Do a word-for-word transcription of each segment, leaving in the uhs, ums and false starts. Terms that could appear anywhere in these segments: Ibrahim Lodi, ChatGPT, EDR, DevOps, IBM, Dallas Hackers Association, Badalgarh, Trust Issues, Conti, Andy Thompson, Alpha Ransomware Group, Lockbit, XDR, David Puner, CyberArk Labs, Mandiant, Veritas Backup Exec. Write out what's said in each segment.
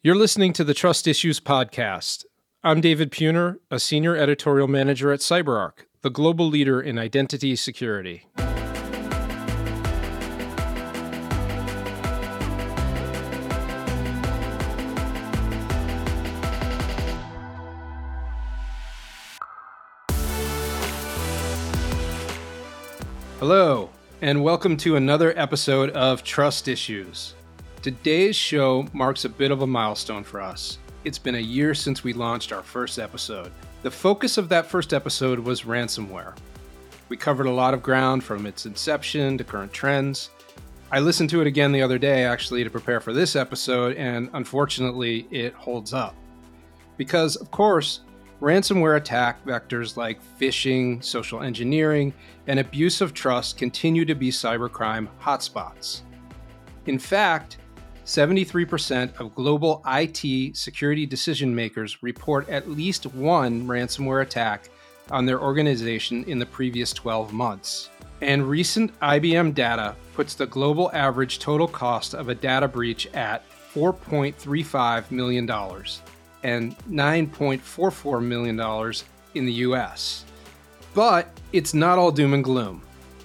You're listening to the Trust Issues podcast. I'm David Puner, a senior editorial manager at CyberArk, the global leader in identity security. Hello, and welcome to another episode of Trust Issues. Today's show marks a bit of a milestone for us. It's been a year since we launched our first episode. The focus of that first episode was ransomware. We covered a lot of ground from its inception to current trends. I listened to it again the other day, actually, to prepare for this episode, and unfortunately, it holds up. Because, of course, ransomware attack vectors like phishing, social engineering, and abuse of trust continue to be cybercrime hotspots. In fact, seventy-three percent of global I T security decision makers report at least one ransomware attack on their organization in the previous twelve months. And recent I B M data puts the global average total cost of a data breach at four point three five million dollars and nine point four four million dollars in the U S. But it's not all doom and gloom.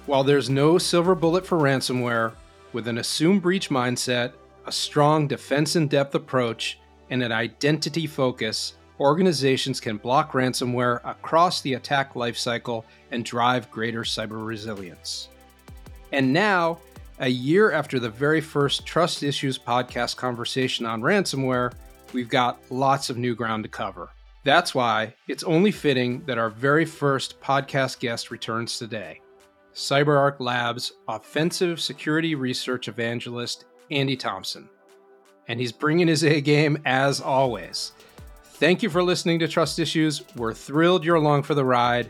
While there's no silver bullet for ransomware, with an assume breach mindset, a strong defense-in-depth approach, and an identity focus, organizations can block ransomware across the attack lifecycle and drive greater cyber resilience. And now, a year after the very first Trust Issues podcast conversation on ransomware, we've got lots of new ground to cover. That's why it's only fitting that our very first podcast guest returns today, CyberArk Labs offensive security research evangelist, Andy Thompson. And he's bringing his A game as always. Thank you for listening to Trust Issues. We're thrilled you're along for the ride.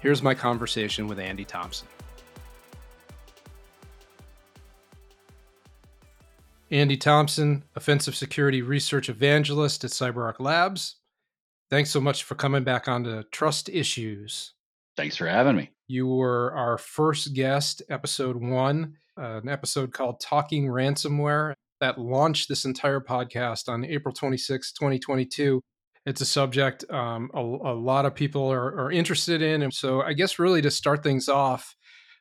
Here's my conversation with Andy Thompson. Andy Thompson, offensive security research evangelist at CyberArk Labs. Thanks so much for coming back on to Trust Issues. Thanks for having me. You were our first guest, episode one, uh, an episode called Talking Ransomware that launched this entire podcast on April twenty-sixth, twenty twenty-two. It's a subject um, a, a lot of people are, are interested in. And so I guess really to start things off,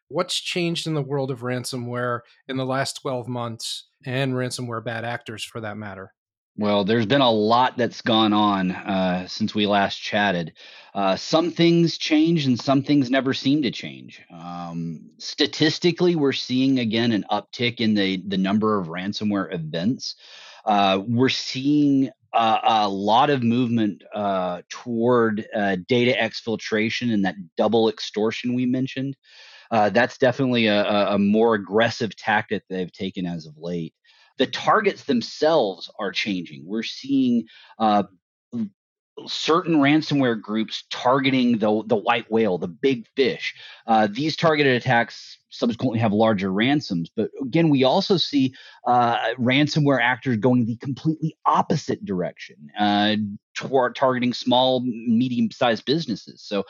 what's changed in the world of ransomware in the last twelve months and ransomware bad actors for that matter? Well, there's been a lot that's gone on uh, since we last chatted. Uh, some things change and some things never seem to change. Um, statistically, we're seeing, again, an uptick in the, the number of ransomware events. Uh, we're seeing uh, a lot of movement uh, toward uh, data exfiltration and that double extortion we mentioned. Uh, that's definitely a, a more aggressive tactic they've taken as of late. The targets themselves are changing. We're seeing uh, certain ransomware groups targeting the, the white whale, the big fish. Uh, these targeted attacks subsequently have larger ransoms. But again, we also see uh, ransomware actors going the completely opposite direction, uh, toward targeting small, medium-sized businesses. So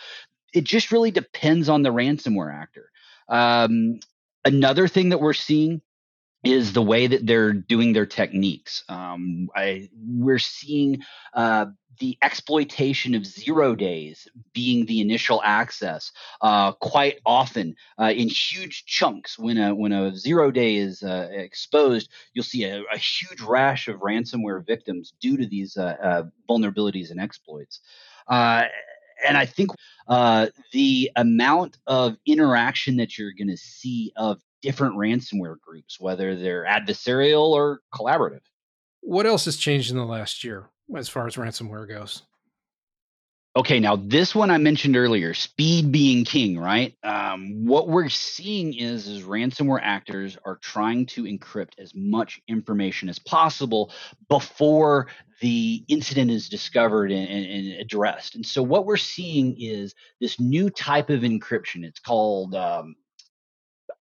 it just really depends on the ransomware actor. Um, another thing that we're seeing is the way that they're doing their techniques. Um, I, we're seeing uh, the exploitation of zero days being the initial access uh, quite often uh, in huge chunks. When a, when a zero day is uh, exposed, you'll see a, a huge rash of ransomware victims due to these uh, uh, vulnerabilities and exploits. Uh, And I think uh, the amount of interaction that you're going to see of different ransomware groups, whether they're adversarial or collaborative. What else has changed in the last year as far as ransomware goes? Okay, now this one I mentioned earlier, speed being king, right? Um, what we're seeing is, is ransomware actors are trying to encrypt as much information as possible before the incident is discovered and, and addressed. And so what we're seeing is this new type of encryption. It's called um,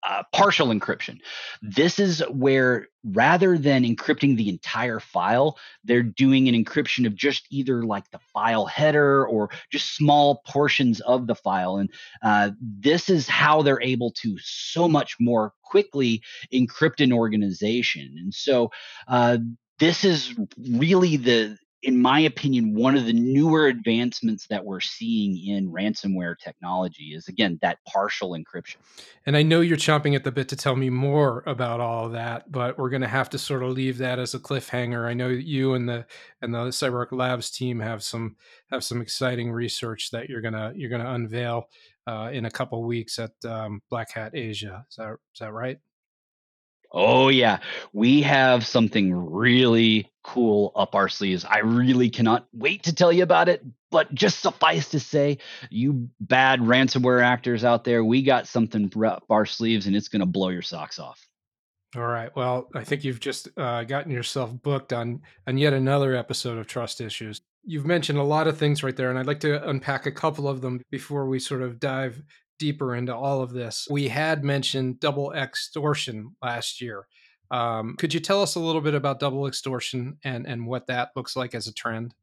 uh, partial encryption. This is where rather than encrypting the entire file, they're doing an encryption of just either like the file header or just small portions of the file. And uh, this is how they're able to so much more quickly encrypt an organization. And so uh, this is really the, in my opinion, one of the newer advancements that we're seeing in ransomware technology is, again, that partial encryption. And I know you're chomping at the bit to tell me more about all of that, but we're going to have to sort of leave that as a cliffhanger. I know you and the and the CyberArk Labs team have some have some exciting research that you're gonna you're gonna unveil uh, in a couple of weeks at um, Black Hat Asia. Is that is that right? Oh, yeah. We have something really cool up our sleeves. I really cannot wait to tell you about it, but just suffice to say, you bad ransomware actors out there, we got something up our sleeves and it's going to blow your socks off. All right. Well, I think you've just uh, gotten yourself booked on, on yet another episode of Trust Issues. You've mentioned a lot of things right there, and I'd like to unpack a couple of them before we sort of dive deeper into all of this. We had mentioned double extortion last year. Um, could you tell us a little bit about double extortion and, and what that looks like as a trend?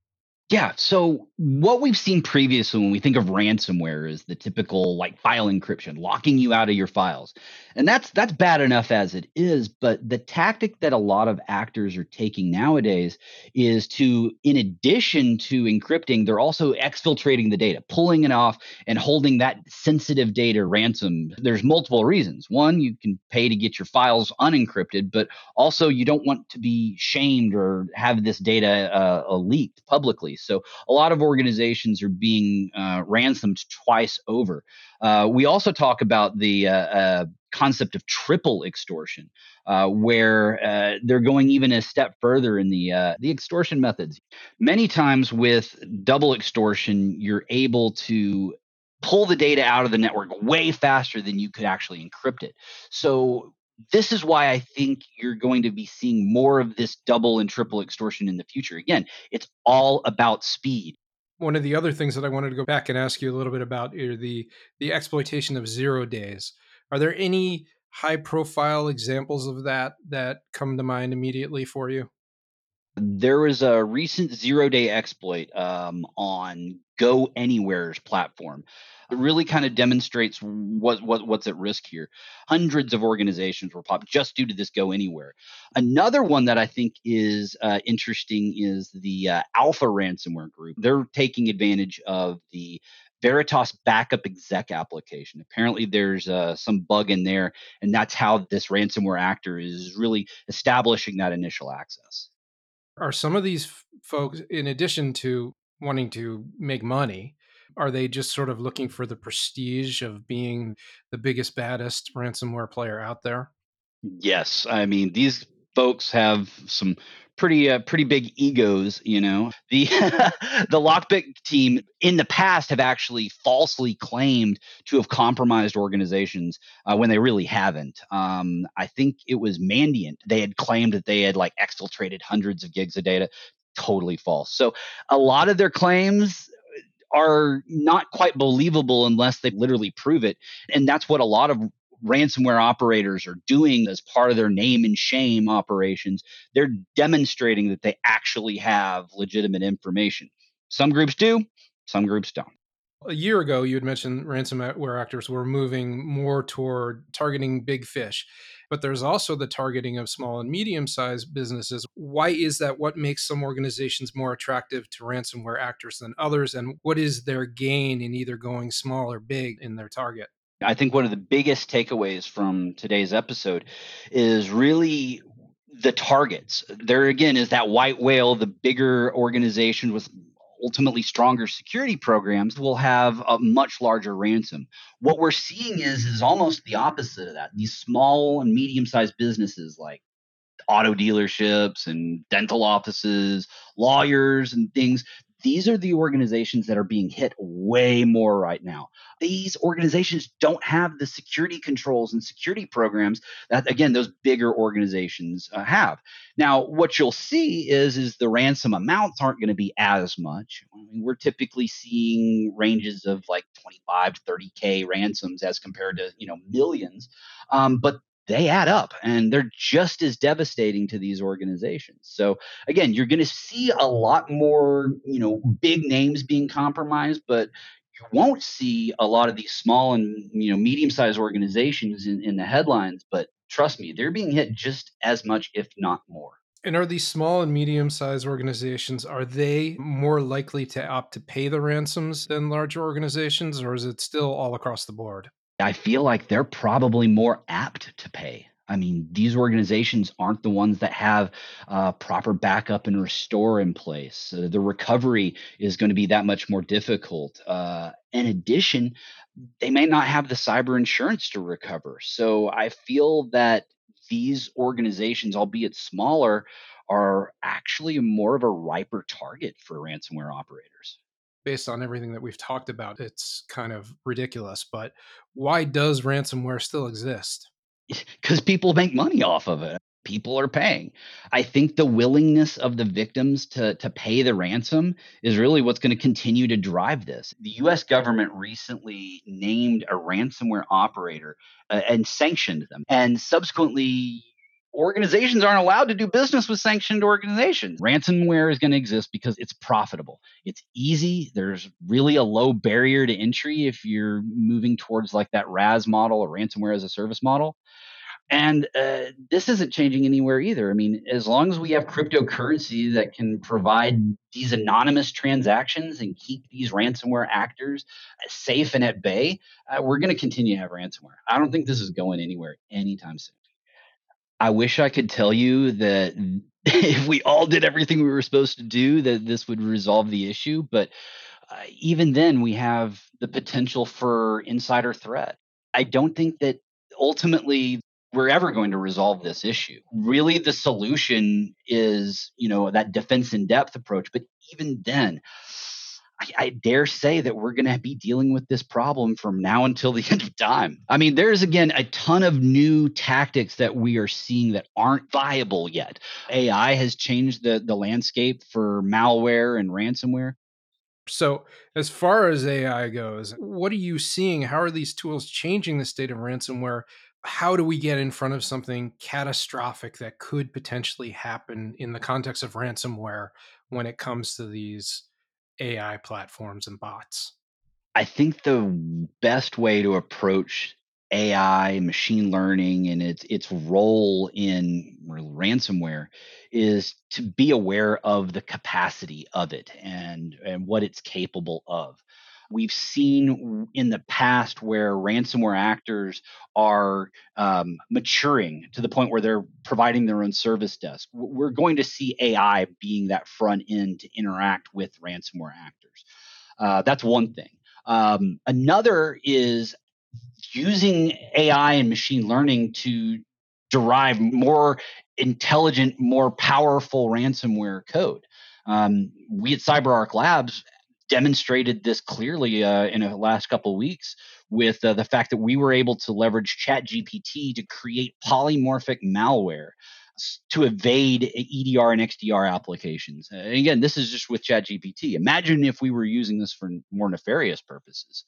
Yeah. So what we've seen previously when we think of ransomware is the typical like file encryption, locking you out of your files. And that's that's bad enough as it is, but the tactic that a lot of actors are taking nowadays is to, in addition to encrypting, they're also exfiltrating the data, pulling it off and holding that sensitive data ransom. There's multiple reasons. One, you can pay to get your files unencrypted, but also you don't want to be shamed or have this data uh, leaked publicly. So a lot of organizations are being uh, ransomed twice over. Uh, we also talk about the uh, uh, concept of triple extortion, uh, where uh, they're going even a step further in the uh, the extortion methods. Many times with double extortion, you're able to pull the data out of the network way faster than you could actually encrypt it. So this is why I think you're going to be seeing more of this double and triple extortion in the future. Again, it's all about speed. One of the other things that I wanted to go back and ask you a little bit about are the, the exploitation of zero days. Are there any high-profile examples of that that come to mind immediately for you? There was a recent zero-day exploit um, on Go Anywhere's platform. It really kind of demonstrates what, what, what's at risk here. Hundreds of organizations were popped just due to this Go Anywhere. Another one that I think is uh, interesting is the uh, Alpha Ransomware Group. They're taking advantage of the Veritas Backup Exec application. Apparently, there's uh, some bug in there, and that's how this ransomware actor is really establishing that initial access. Are some of these f- folks, in addition to wanting to make money, are they just sort of looking for the prestige of being the biggest, baddest ransomware player out there? Yes. I mean, these folks have some pretty uh, pretty big egos, you know. The the Lockbit team in the past have actually falsely claimed to have compromised organizations uh, when they really haven't. Um, I think it was Mandiant. They had claimed that they had like exfiltrated hundreds of gigs of data. Totally false. So a lot of their claims are not quite believable unless they literally prove it. And that's what a lot of ransomware operators are doing as part of their name and shame operations. They're demonstrating that they actually have legitimate information. Some groups do, some groups don't. A year ago, you had mentioned ransomware actors were moving more toward targeting big fish, but there's also the targeting of small and medium-sized businesses. Why is that? What makes some organizations more attractive to ransomware actors than others? And what is their gain in either going small or big in their target? I think one of the biggest takeaways from today's episode is really the targets. There again is that white whale, the bigger organization with ultimately stronger security programs will have a much larger ransom. What we're seeing is, is almost the opposite of that. These small and medium-sized businesses like auto dealerships and dental offices, lawyers and things, these are the organizations that are being hit way more right now. These organizations don't have the security controls and security programs that, again, those bigger organizations uh, have. Now, what you'll see is, is the ransom amounts aren't going to be as much. I mean, we're typically seeing ranges of like twenty-five to thirty K ransoms as compared to, you know, millions. Um, but they add up and they're just as devastating to these organizations. So again, you're going to see a lot more, you know, big names being compromised, but you won't see a lot of these small and, you know, medium-sized organizations in, in the headlines. But trust me, they're being hit just as much, if not more. And are these small and medium-sized organizations, are they more likely to opt to pay the ransoms than larger organizations, or is it still all across the board? I feel like they're probably more apt to pay. I mean, these organizations aren't the ones that have uh, proper backup and restore in place. Uh, the recovery is going to be that much more difficult. Uh, in addition, they may not have the cyber insurance to recover. So I feel that these organizations, albeit smaller, are actually more of a riper target for ransomware operators. Based on everything that we've talked about, it's kind of ridiculous. But why does ransomware still exist? Because people make money off of it. People are paying. I think the willingness of the victims to, to pay the ransom is really what's going to continue to drive this. The U S government recently named a ransomware operator uh, and sanctioned them. And subsequently, organizations aren't allowed to do business with sanctioned organizations. Ransomware is going to exist because it's profitable. It's easy. There's really a low barrier to entry if you're moving towards like that R A S model or ransomware as a service model. And uh, this isn't changing anywhere either. I mean, as long as we have cryptocurrency that can provide these anonymous transactions and keep these ransomware actors safe and at bay, uh, we're going to continue to have ransomware. I don't think this is going anywhere anytime soon. I wish I could tell you that if we all did everything we were supposed to do, that this would resolve the issue. But uh, even then, we have the potential for insider threat. I don't think that ultimately we're ever going to resolve this issue. Really, the solution is, you know, that defense in depth approach. But even then, I, I dare say that we're going to be dealing with this problem from now until the end of time. I mean, there is, again, a ton of new tactics that we are seeing that aren't viable yet. A I has changed the, the landscape for malware and ransomware. So as far as A I goes, what are you seeing? How are these tools changing the state of ransomware? How do we get in front of something catastrophic that could potentially happen in the context of ransomware when it comes to these A I platforms and bots? I think the best way to approach A I, machine learning, and its its role in ransomware is to be aware of the capacity of it and, and what it's capable of. We've seen in the past where ransomware actors are um, maturing to the point where they're providing their own service desk. We're going to see A I being that front end to interact with ransomware actors. Uh, that's one thing. Um, another is using A I and machine learning to derive more intelligent, more powerful ransomware code. Um, we at CyberArk Labs demonstrated this clearly uh, in the last couple of weeks with uh, the fact that we were able to leverage ChatGPT to create polymorphic malware to evade E D R and X D R applications. And again, this is just with ChatGPT. Imagine if we were using this for more nefarious purposes.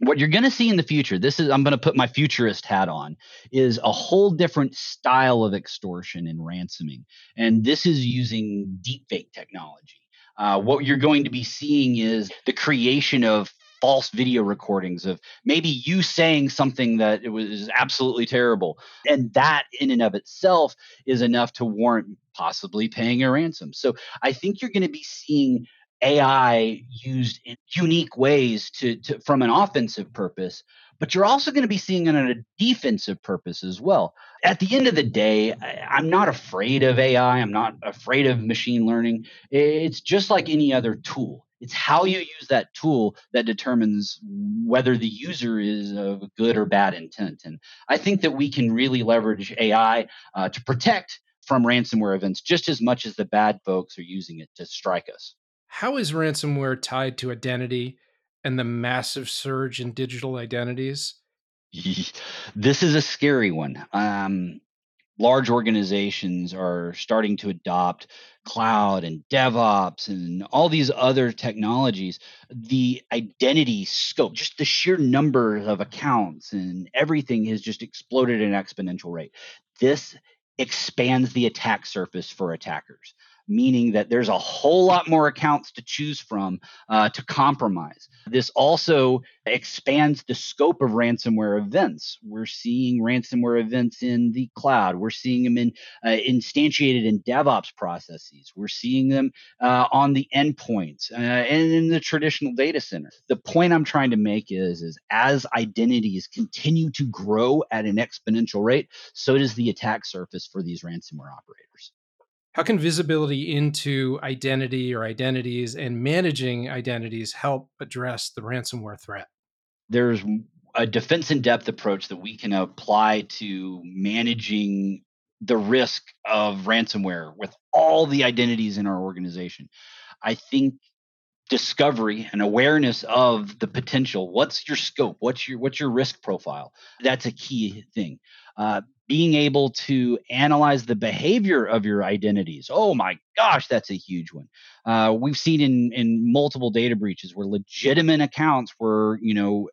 What you're going to see in the future, this is, I'm going to put my futurist hat on, is a whole different style of extortion and ransoming. And this is using deepfake technology. Uh, what you're going to be seeing is the creation of false video recordings of maybe you saying something that it was absolutely terrible. And that in and of itself is enough to warrant possibly paying a ransom. So I think you're going to be seeing A I used in unique ways to, to from an offensive purpose, but you're also going to be seeing it on a defensive purpose as well. At the end of the day, I, I'm not afraid of A I. I'm not afraid of machine learning. It's just like any other tool. It's how you use that tool that determines whether the user is of good or bad intent. And I think that we can really leverage A I uh, to protect from ransomware events just as much as the bad folks are using it to strike us. How is ransomware tied to identity and the massive surge in digital identities? This is a scary one. Um, large organizations are starting to adopt cloud and DevOps and all these other technologies. The identity scope, just the sheer number of accounts and everything has just exploded at an exponential rate. This expands the attack surface for attackers. meaning that there's a whole lot more accounts to choose from uh, to compromise. This also expands the scope of ransomware events. We're seeing ransomware events in the cloud. We're seeing them in uh, instantiated in DevOps processes. We're seeing them uh, on the endpoints uh, and in the traditional data center. The point I'm trying to make is, is as identities continue to grow at an exponential rate, so does the attack surface for these ransomware operators. How can visibility into identity or identities and managing identities help address the ransomware threat? There's a defense in depth approach that we can apply to managing the risk of ransomware with all the identities in our organization. I think discovery and awareness of the potential. What's your scope? What's your what's your risk profile? That's a key thing. Uh, being able to analyze the behavior of your identities. Oh my gosh, that's a huge one. Uh, we've seen in in multiple data breaches where legitimate accounts were, you know,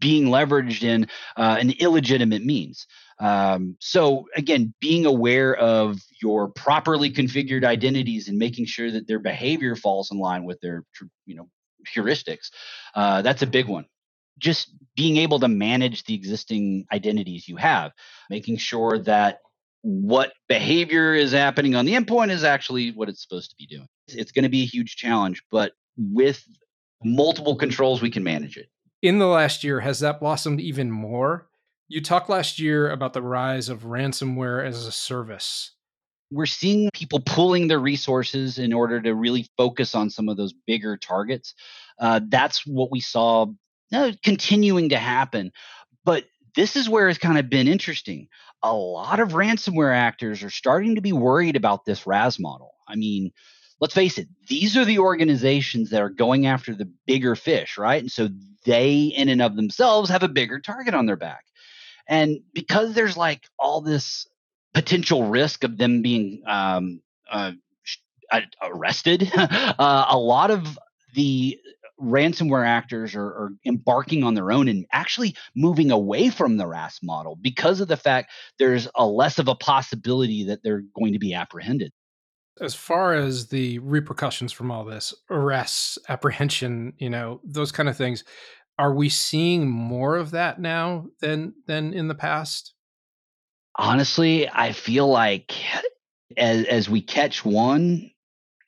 being leveraged in uh, an illegitimate means. Um, so again, being aware of your properly configured identities and making sure that their behavior falls in line with their, you know, heuristics. Uh, that's a big one. Just being able to manage the existing identities you have, making sure that what behavior is happening on the endpoint is actually what it's supposed to be doing. It's going to be a huge challenge, but with multiple controls, we can manage it. In the last year, has that blossomed even more? You talked last year about the rise of ransomware as a service. We're seeing people pooling their resources in order to really focus on some of those bigger targets. Uh, that's what we saw uh, continuing to happen. But this is where it's kind of been interesting. A lot of ransomware actors are starting to be worried about this R A S model. I mean, let's face it, these are the organizations that are going after the bigger fish, right? And so they, in and of themselves, have a bigger target on their back. And because there's like all this potential risk of them being um, uh, arrested, uh, a lot of the ransomware actors are, are embarking on their own and actually moving away from the R A S model because of the fact there's a less of a possibility that they're going to be apprehended. As far as the repercussions from all this, arrests, apprehension, you know, those kind of things, are we seeing more of that now than than in the past? Honestly, I feel like as, as we catch one,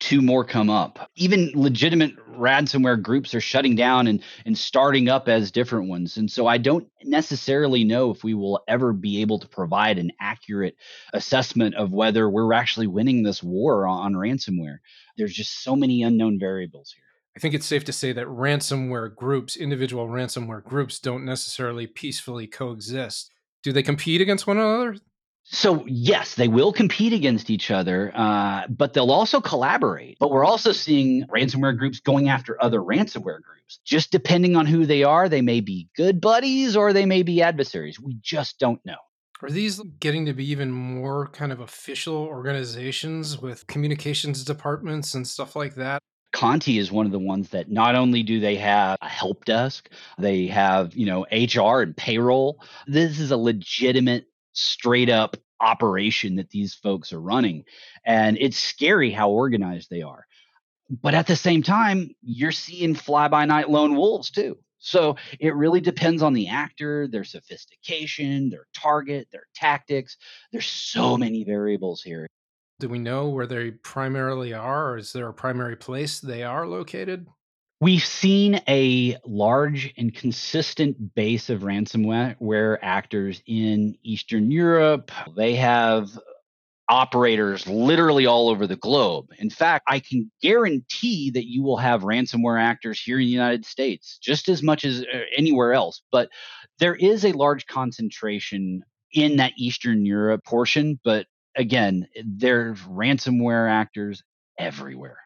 two more come up. Even legitimate ransomware groups are shutting down and, and starting up as different ones. And so I don't necessarily know if we will ever be able to provide an accurate assessment of whether we're actually winning this war on ransomware. There's just so many unknown variables here. I think it's safe to say that ransomware groups, individual ransomware groups, don't necessarily peacefully coexist. Do they compete against one another? So yes, they will compete against each other, uh, but they'll also collaborate. But we're also seeing ransomware groups going after other ransomware groups. Just depending on who they are, they may be good buddies or they may be adversaries. We just don't know. Are these getting to be even more kind of official organizations with communications departments and stuff like that? Conti is one of the ones that not only do they have a help desk, they have, you know, H R and payroll. This is a legitimate, straight up operation that these folks are running. And it's scary how organized they are. But at the same time, you're seeing fly-by-night lone wolves too. So it really depends on the actor, their sophistication, their target, their tactics. There's so many variables here. Do we know where they primarily are, or is there a primary place they are located? We've seen a large and consistent base of ransomware actors in Eastern Europe. They have operators literally all over the globe. In fact, I can guarantee that you will have ransomware actors here in the United States just as much as anywhere else. But there is a large concentration in that Eastern Europe portion, but again, there's ransomware actors everywhere.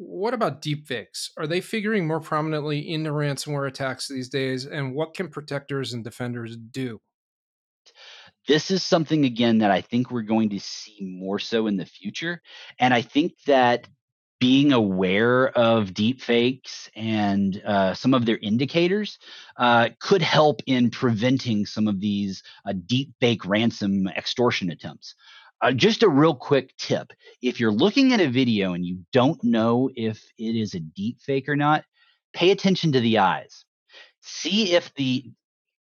What about deepfakes? Are they figuring more prominently into ransomware attacks these days? And what can protectors and defenders do? This is something, again, that I think we're going to see more so in the future. And I think that being aware of deepfakes and uh, some of their indicators uh, could help in preventing some of these uh, deepfake ransom extortion attempts. Uh, just a real quick tip. If you're looking at a video and you don't know if it is a deep fake or not, pay attention to the eyes. See if the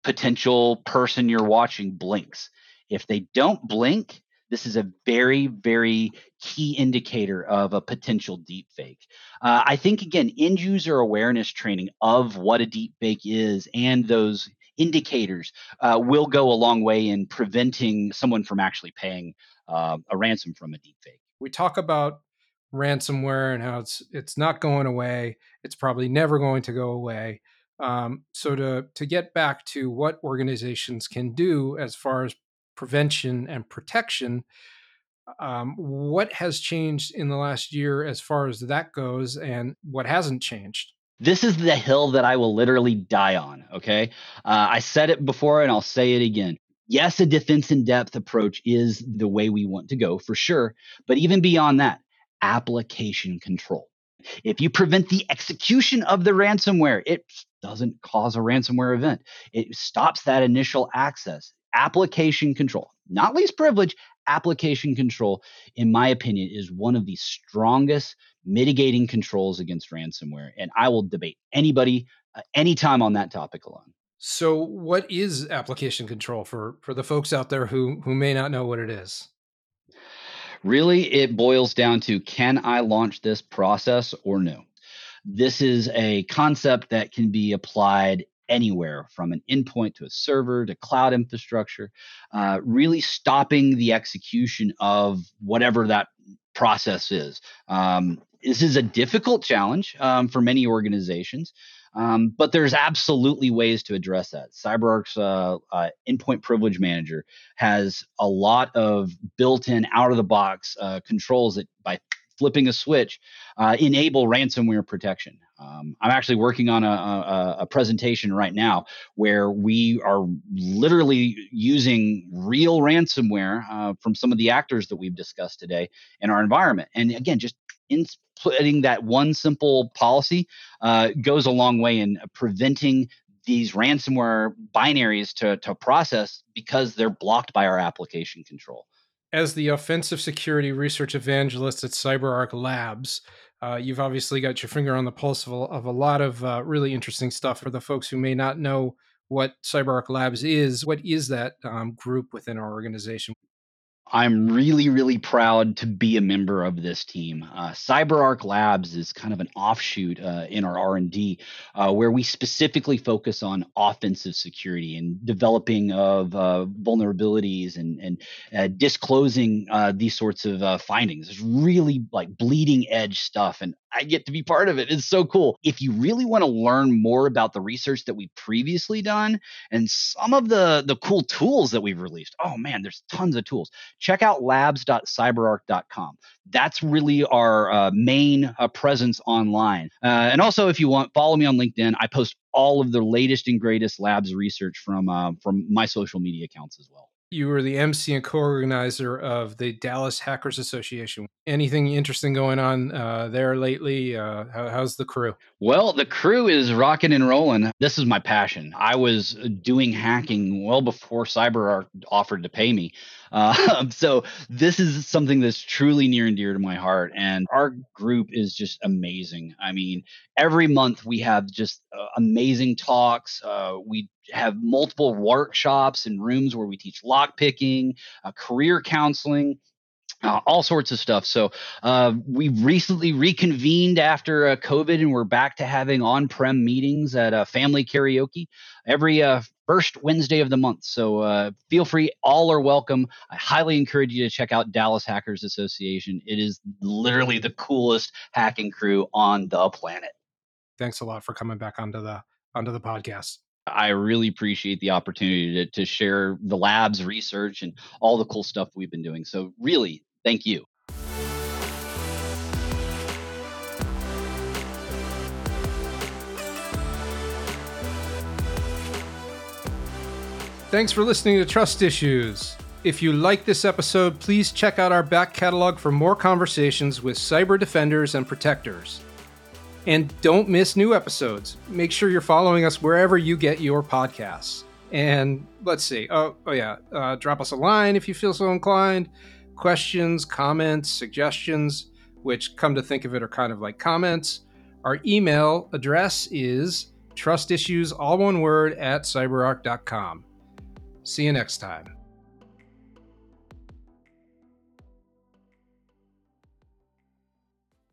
potential person you're watching blinks. If they don't blink, this is a very, very key indicator of a potential deepfake. Uh, I think, again, end user awareness training of what a deepfake is and those indicators uh, will go a long way in preventing someone from actually paying uh, a ransom from a deepfake. We talk about ransomware and how it's it's not going away. It's probably never going to go away. Um, so to to get back to what organizations can do as far as prevention and protection, um, what has changed in the last year as far as that goes, and what hasn't changed? This is the hill that I will literally die on, okay? Uh, I said it before, and I'll say it again. Yes, a defense in depth approach is the way we want to go, for sure. But even beyond that, application control. If you prevent the execution of the ransomware, it doesn't cause a ransomware event. It stops that initial access. Application control, not least privilege, application control, in my opinion, is one of the strongest mitigating controls against ransomware. And I will debate anybody, uh, anytime on that topic alone. So what is application control for, for the folks out there who, who may not know what it is? Really, it boils down to, can I launch this process or no? This is a concept that can be applied anywhere from an endpoint to a server to cloud infrastructure, uh, really stopping the execution of whatever that process is. Um, this is a difficult challenge um, for many organizations, um, but there's absolutely ways to address that. CyberArk's uh, uh, Endpoint Privilege Manager has a lot of built-in, out-of-the-box uh, controls that by flipping a switch, uh, enable ransomware protection. Um, I'm actually working on a, a, a presentation right now where we are literally using real ransomware uh, from some of the actors that we've discussed today in our environment. And again, just inputting that one simple policy uh, goes a long way in preventing these ransomware binaries to, to process because they're blocked by our application control. As the offensive security research evangelist at CyberArk Labs, uh, you've obviously got your finger on the pulse of a, of a lot of uh, really interesting stuff for the folks who may not know what CyberArk Labs is. What is that um, group within our organization? I'm really, really proud to be a member of this team. Uh, CyberArk Labs is kind of an offshoot uh, in our R and D uh, where we specifically focus on offensive security and developing of uh, vulnerabilities and, and uh, disclosing uh, these sorts of uh, findings. It's really like bleeding edge stuff, and I get to be part of it. It's so cool. If you really want to learn more about the research that we've previously done and some of the, the cool tools that we've released, oh man, there's tons of tools. Check out labs dot cyberark dot com. That's really our uh, main uh, presence online. Uh, and also, if you want, follow me on LinkedIn. I post all of the latest and greatest labs research from uh, from my social media accounts as well. You were the M C and co-organizer of the Dallas Hackers Association. Anything interesting going on uh, there lately? Uh, how, how's the crew? Well, the crew is rocking and rolling. This is my passion. I was doing hacking well before CyberArk offered to pay me. Uh, so this is something that's truly near and dear to my heart. And our group is just amazing. I mean, every month we have just uh, amazing talks. Uh, we have multiple workshops and rooms where we teach lockpicking, uh, career counseling, uh, all sorts of stuff. So uh, we've recently reconvened after uh, COVID, and we're back to having on-prem meetings at uh, family karaoke every uh, first Wednesday of the month. So uh, feel free. All are welcome. I highly encourage you to check out Dallas Hackers Association. It is literally the coolest hacking crew on the planet. Thanks a lot for coming back onto the onto the podcast. I really appreciate the opportunity to, to share the lab's research and all the cool stuff we've been doing. So really, thank you. Thanks for listening to Trust Issues. If you like this episode, please check out our back catalog for more conversations with cyber defenders and protectors. And don't miss new episodes. Make sure you're following us wherever you get your podcasts. And let's see. Oh, oh yeah. Uh, drop us a line if you feel so inclined. questions, comments, suggestions, which come to think of it are kind of like comments. Our email address is trustissues, all one word, at cyberark dot com. See you next time.